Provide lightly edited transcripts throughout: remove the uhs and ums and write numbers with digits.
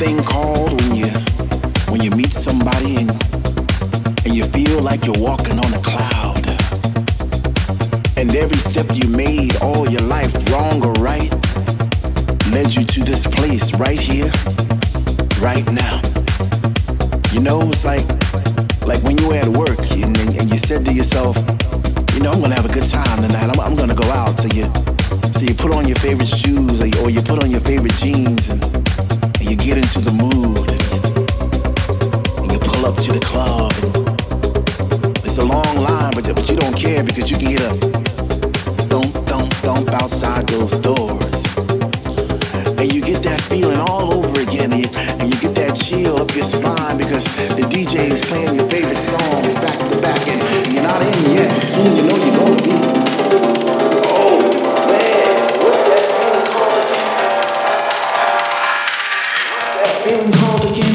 thing called when you meet somebody and you feel like you're walking on a cloud. And every step you made all your life, wrong or right, led you to this place right here, right now. You know, it's like when you were at work and you said to yourself, you know, I'm gonna have a good time tonight. I'm gonna go out. So you put on your favorite shoes or you put on your favorite jeans and you get into the mood and you pull up to the club. It's a long line, but you don't care because you can hear a thump outside those doors. And you get that feeling all over again and you get that chill up your spine because the DJ is playing your favorite songs back to back and you're not in yet, but soon you know you're going to be. Oh man, what's that feeling called again?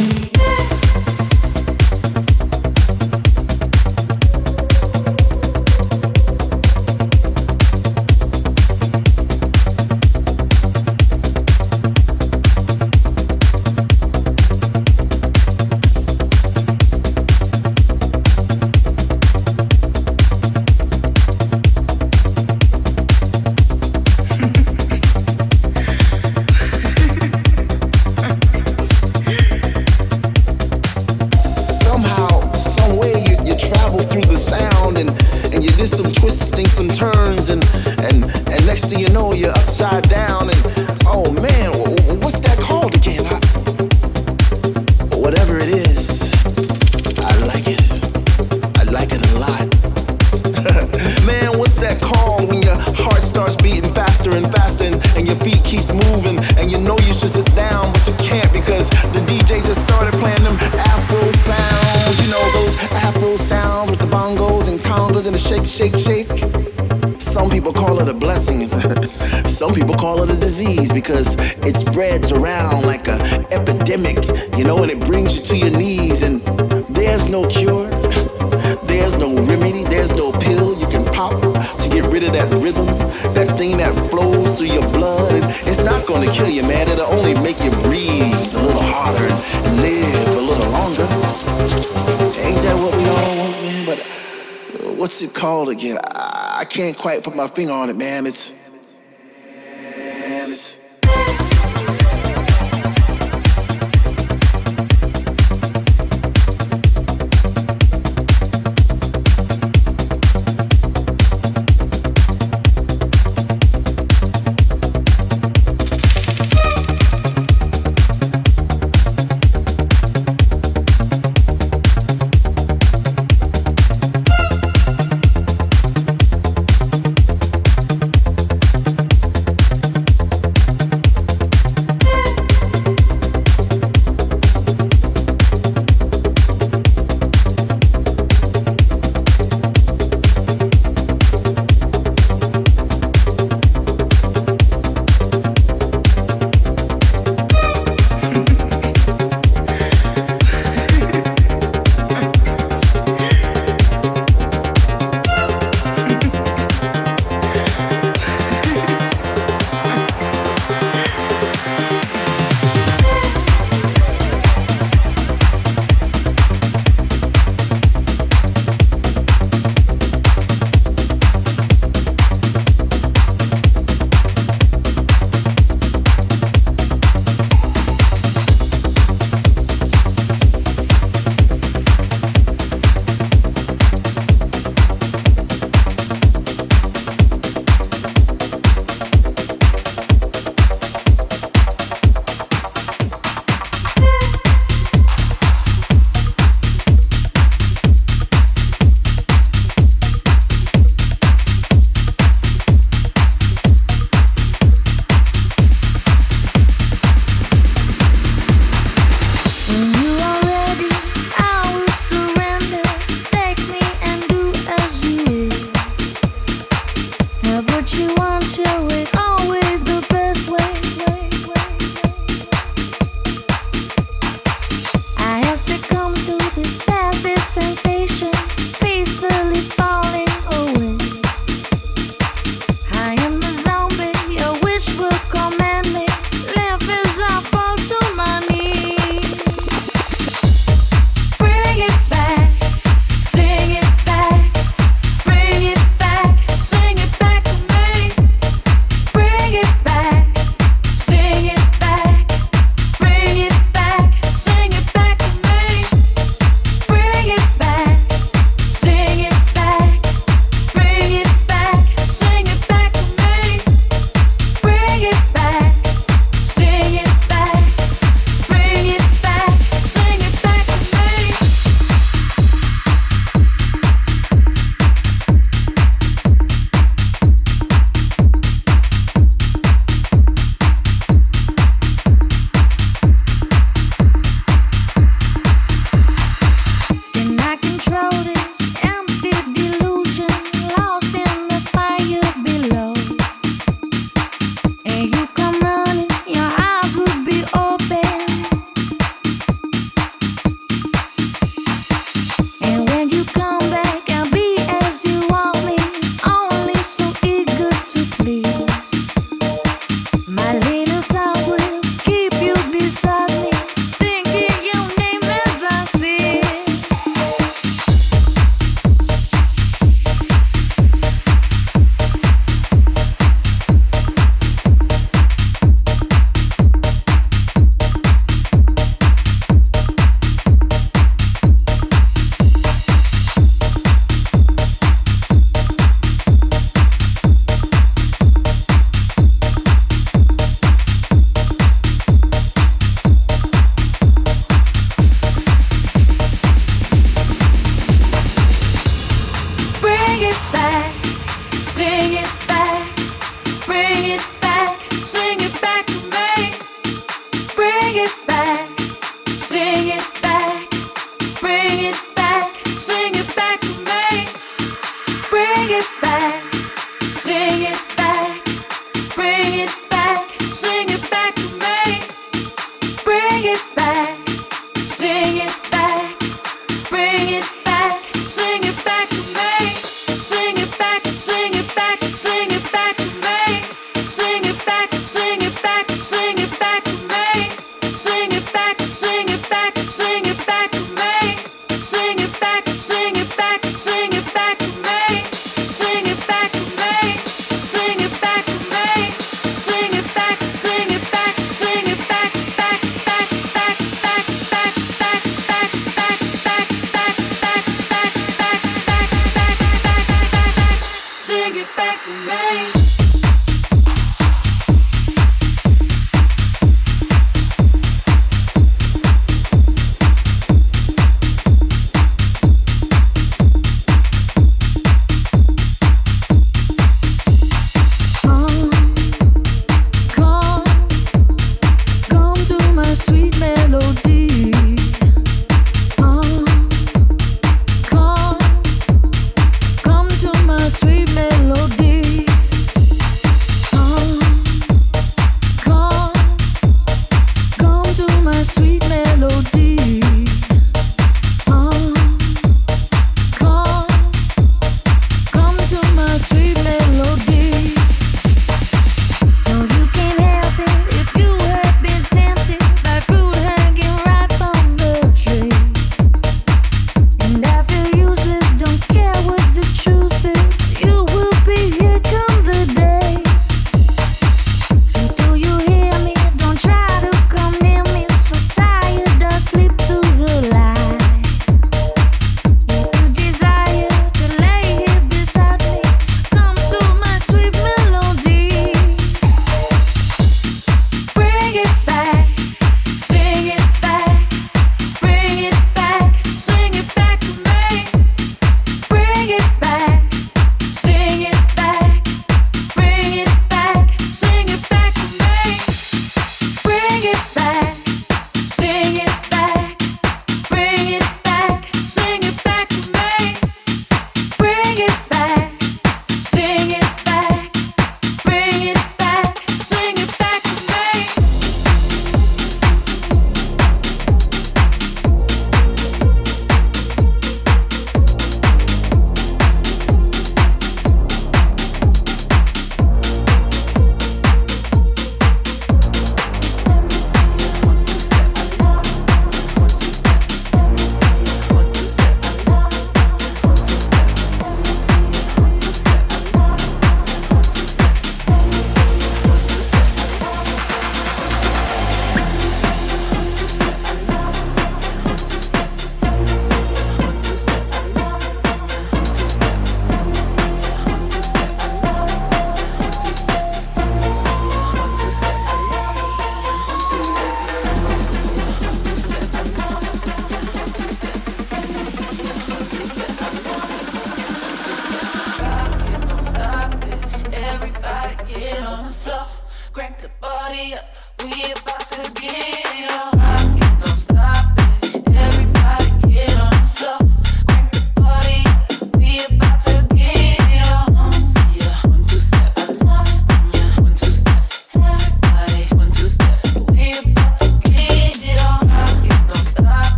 Can't quite put my finger on it, man. It's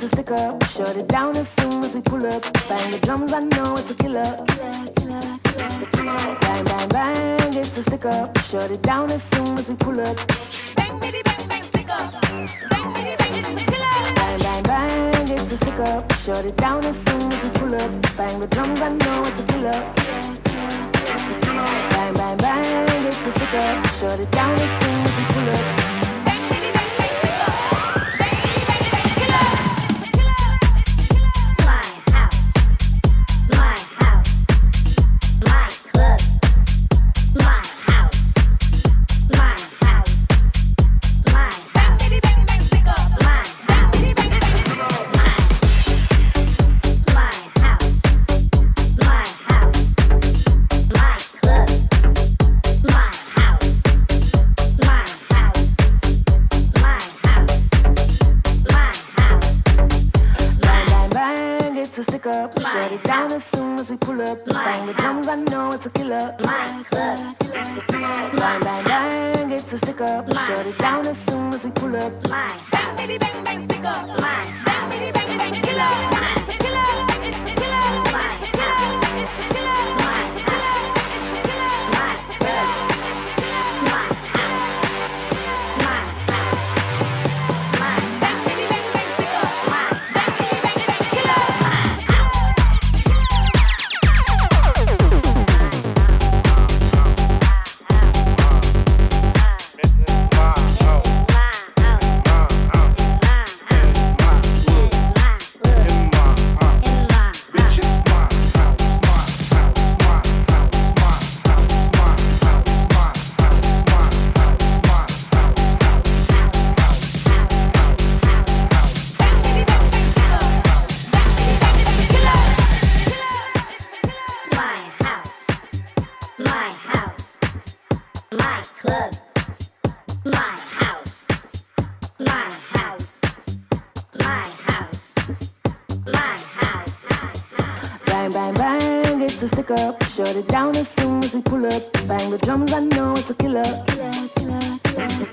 to stick up. Shut it down as soon as we pull up. Bang the drums, I know it's a killer. It's a killer. Bang, bang, bang, it's a stick up. Shut it down as soon as we pull up. Bang, bitty, bang, bang, stick up. Bang, bitty, bang, it's a killer. Bang, bang, bang, it's a stick up. Shut it down as soon as we pull up. Bang the drums, I know it's a killer. It's a killer. Bang, bang, bang, it's a stick up. Shut it down as soon as we pull up. Shut it down as soon as we pull up. Bang the drums, I know it's a killer. It's a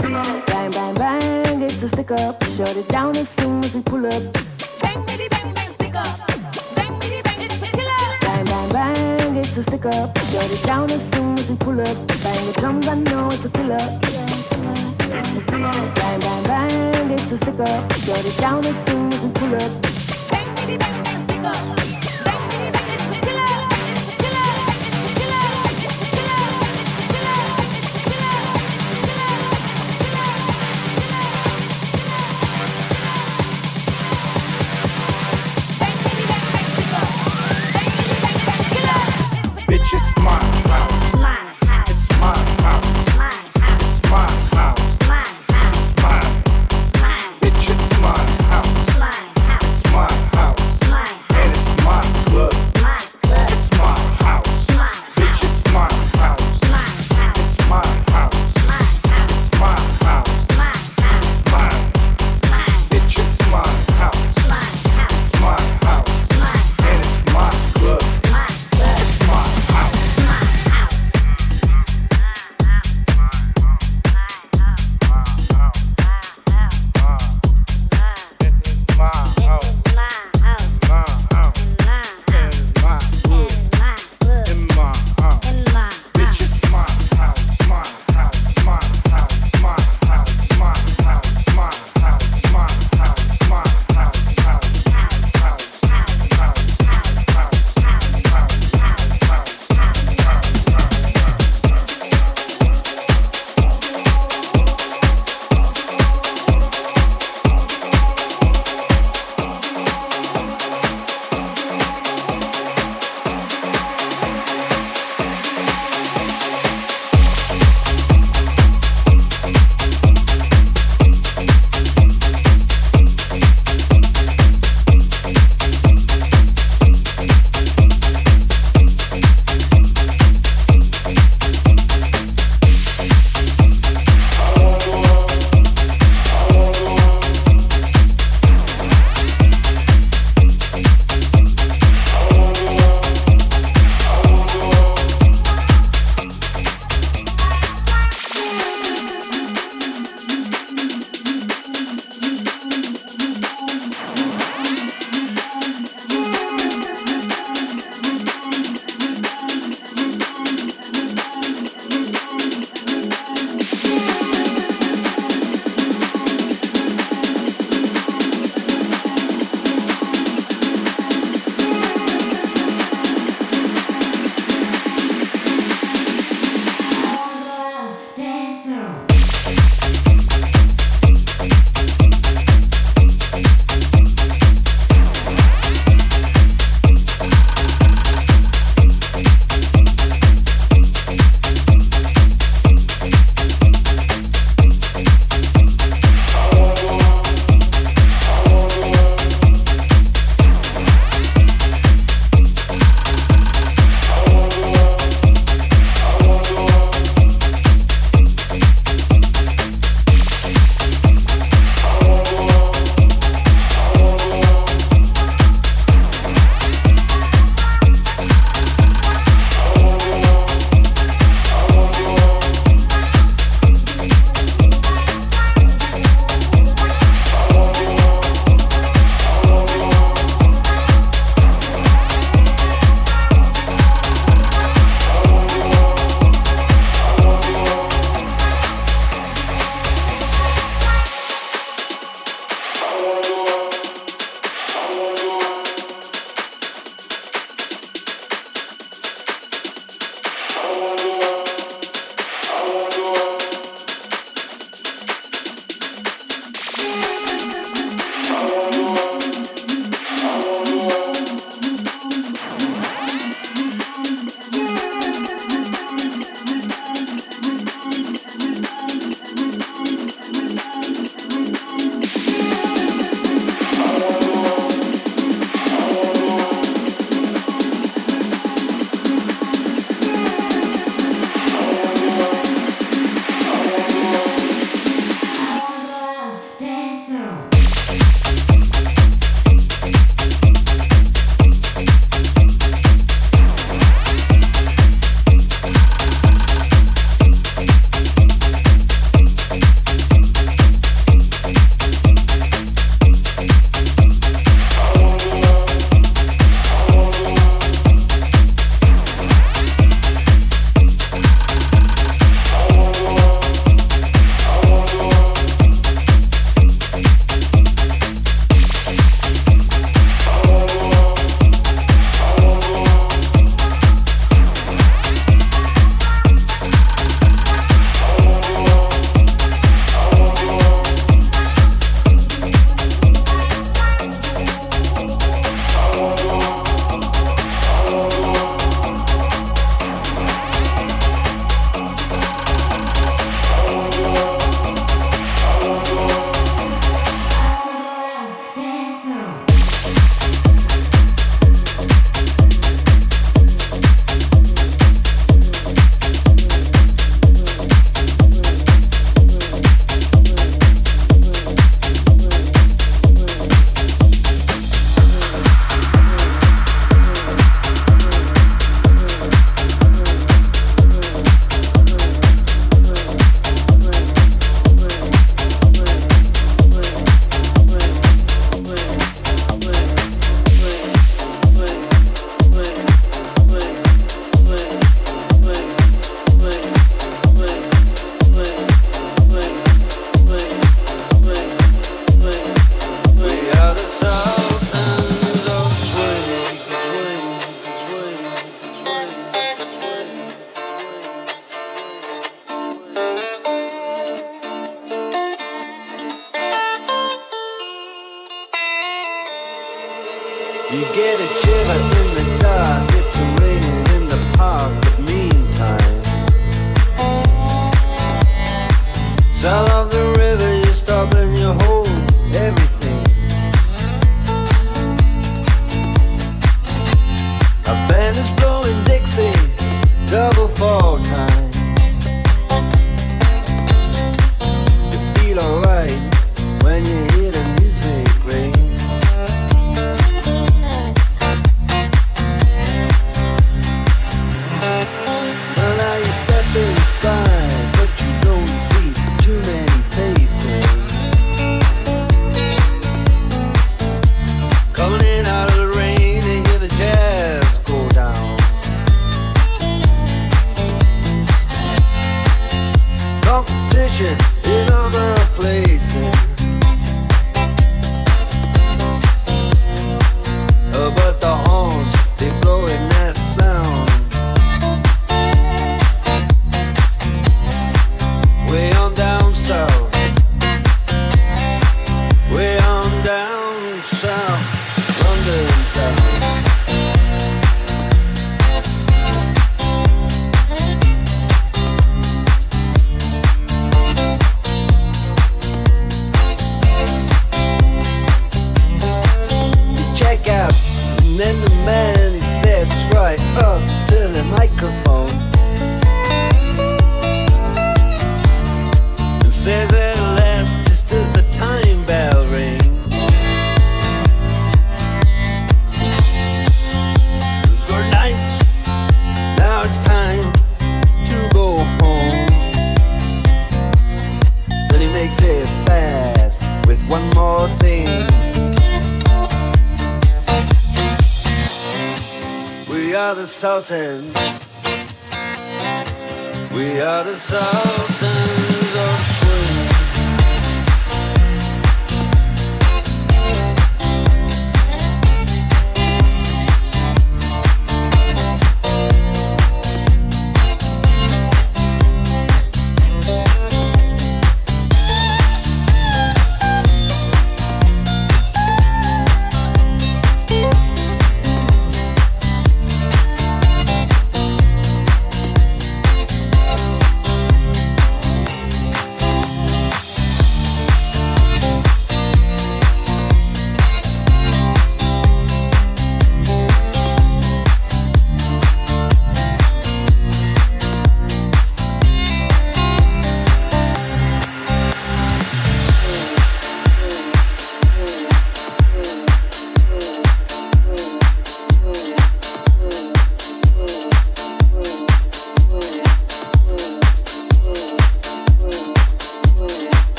killer. Bang, bang, bang, it's a stick up. Shut it down as soon as we pull up. Bang, bitty, bang, bang, stick up. Bang, bitty, bang, it's a killer. Bang, bang, bang, it's a stick up. Shut it down as soon as we pull up. Bang the drums, I know it's a killer. It's a killer. Bang, bang, bang, it's a stick up. Shut it down as soon as we pull up. Bang, bitty, bang, bang, stick up. You get a shiver in the dark, it's raining in the park, but meantime sound of the river, you stop and you hold everything. A band is blowing Dixie, double fall time. You feel alright when you hear the music ring. Well now you step inside, but you don't see too many faces coming in out of the rain, and hear the jazz go down. Competition in other places, but the horns, they blowing that sound. Way on down south, way on down south, London town. You check out, and then the man, he steps right up to the microphone and says at last, just as the time bell rings, good night, now it's time to go home. Then he makes it fast with one more thing. We are the Sultans, we are the Sultans of Swing.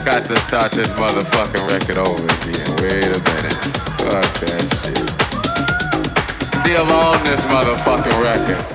I got to start this motherfucking record over again. Wait a minute. Fuck that shit. Still on this motherfucking record.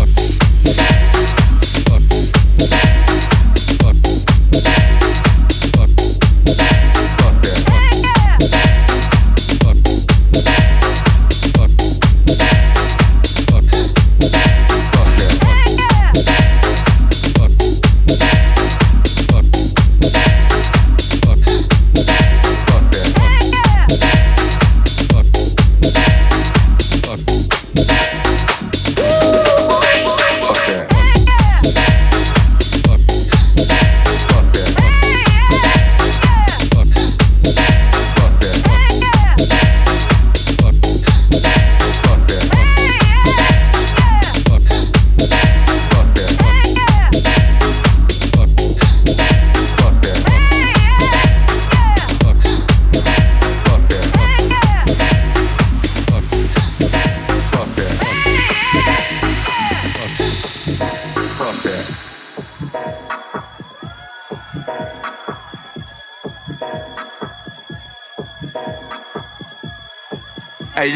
Hey,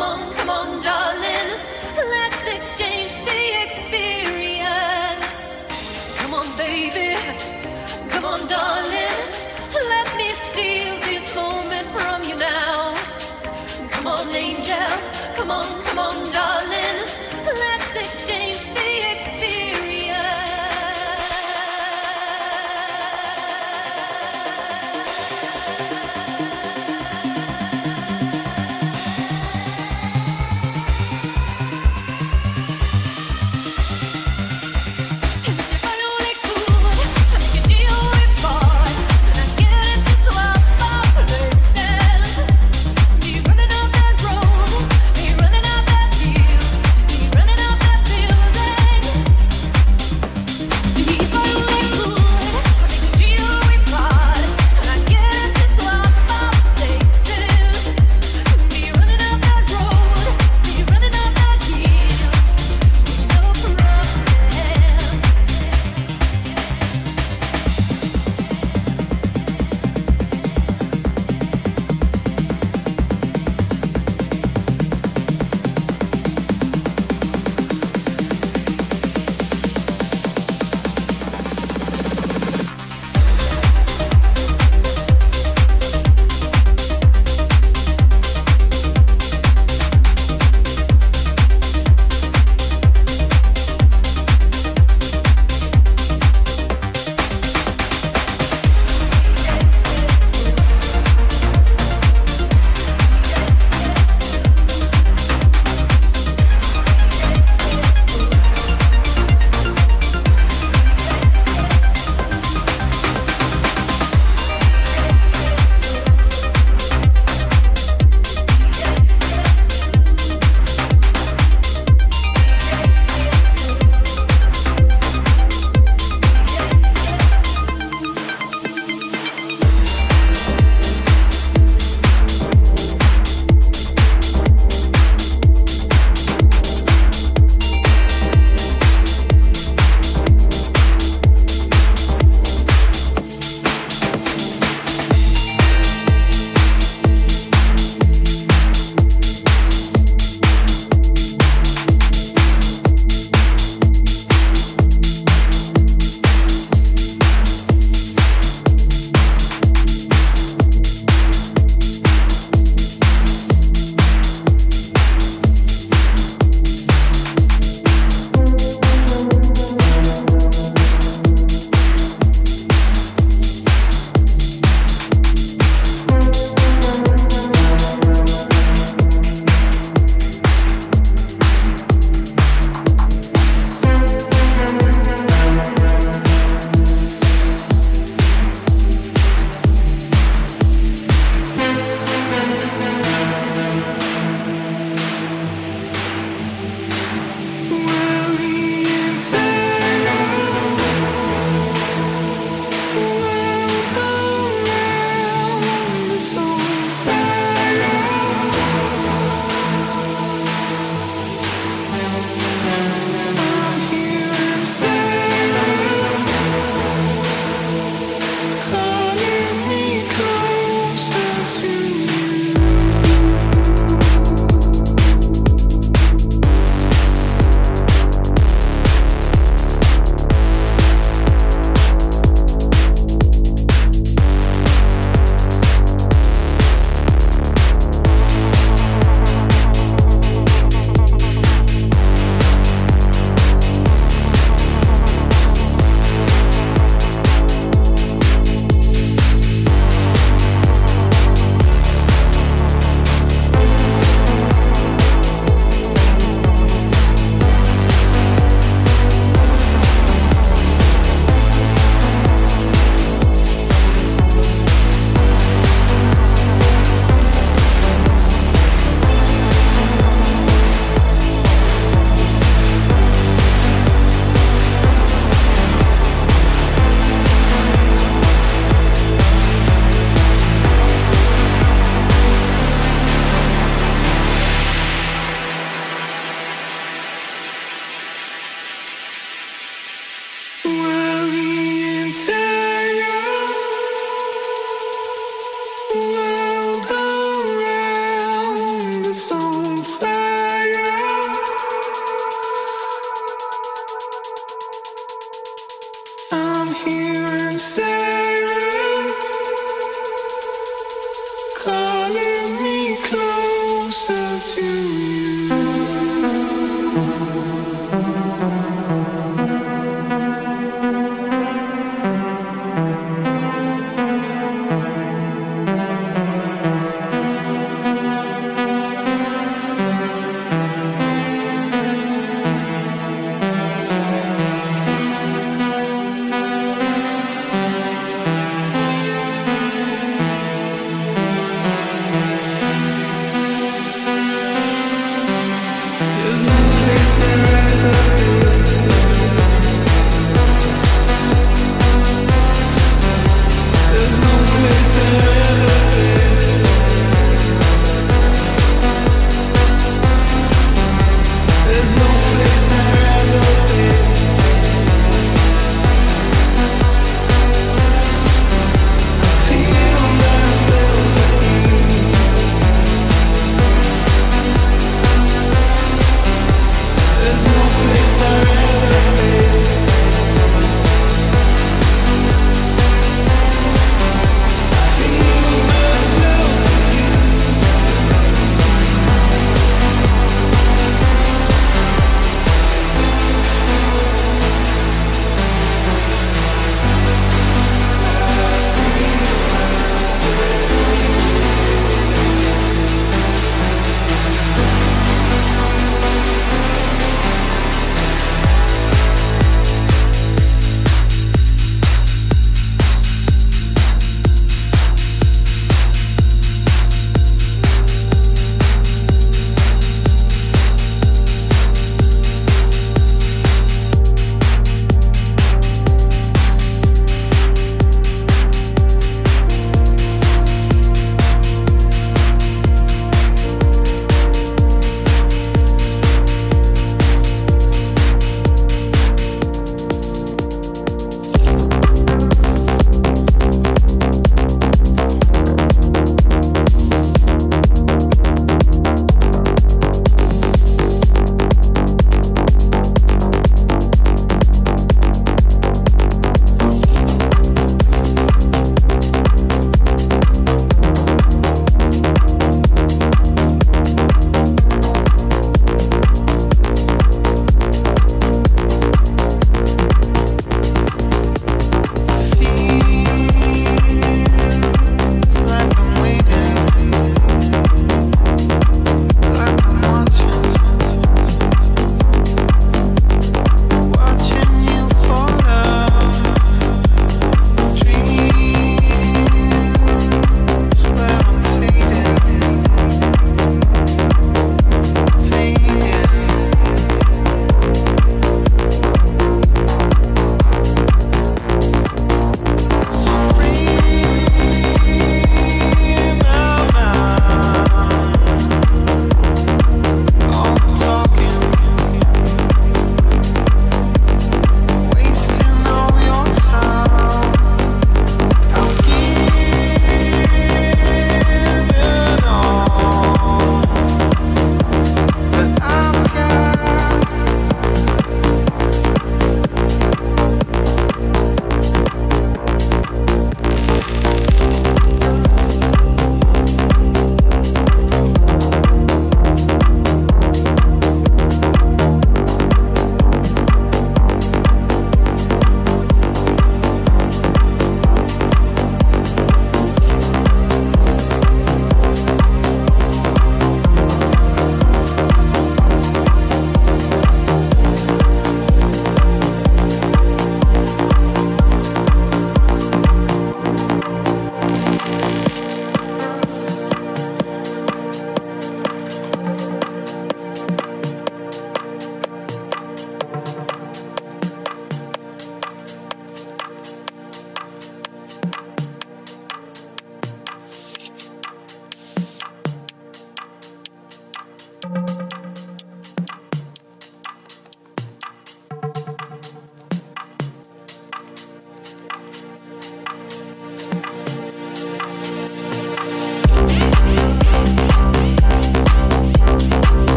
come on, darling, let's exchange the experience. Come on, baby, come on, darling, let me steal this moment from you now. Come on, angel, come on, darling, let's exchange the experience. If I only could, I'd make a deal with God.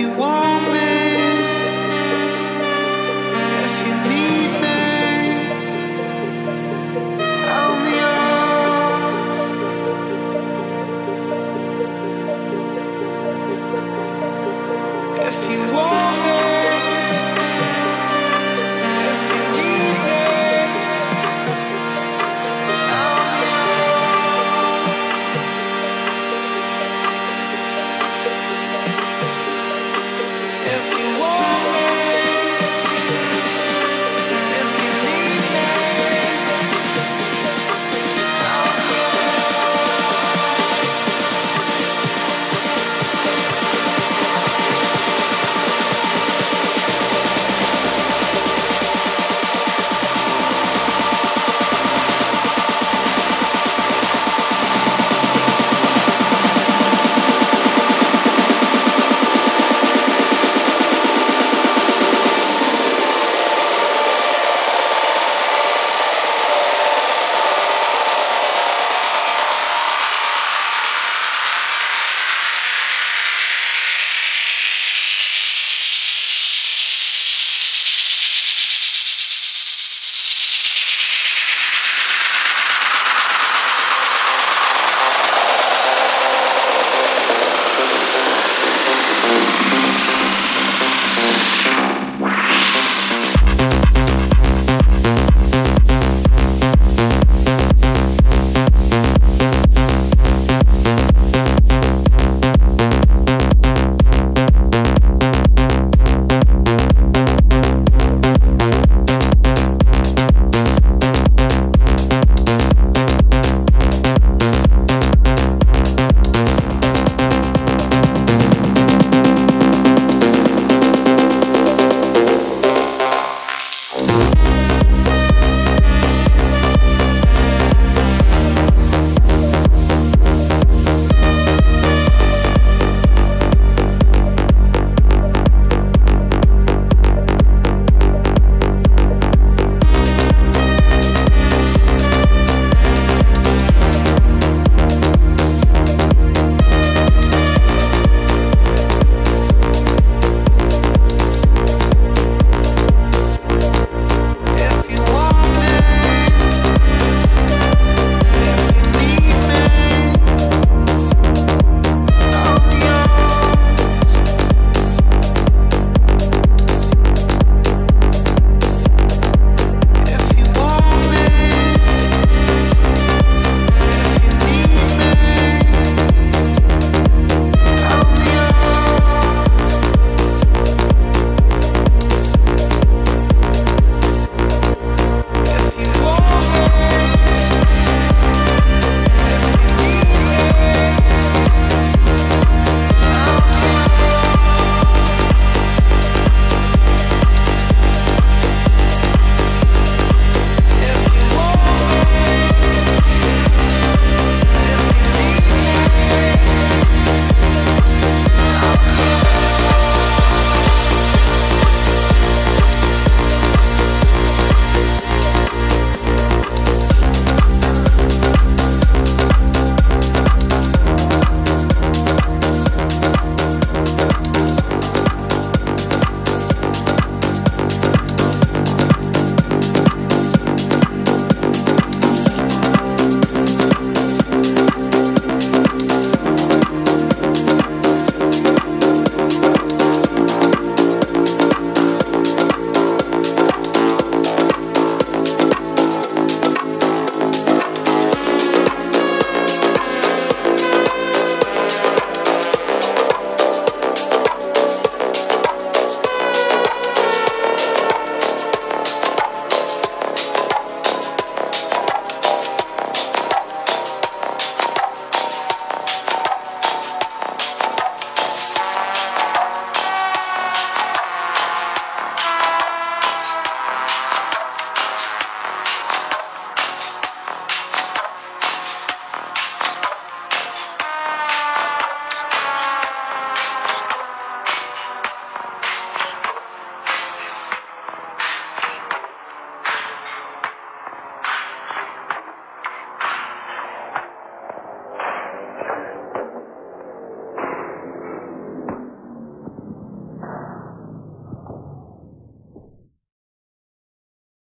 you want.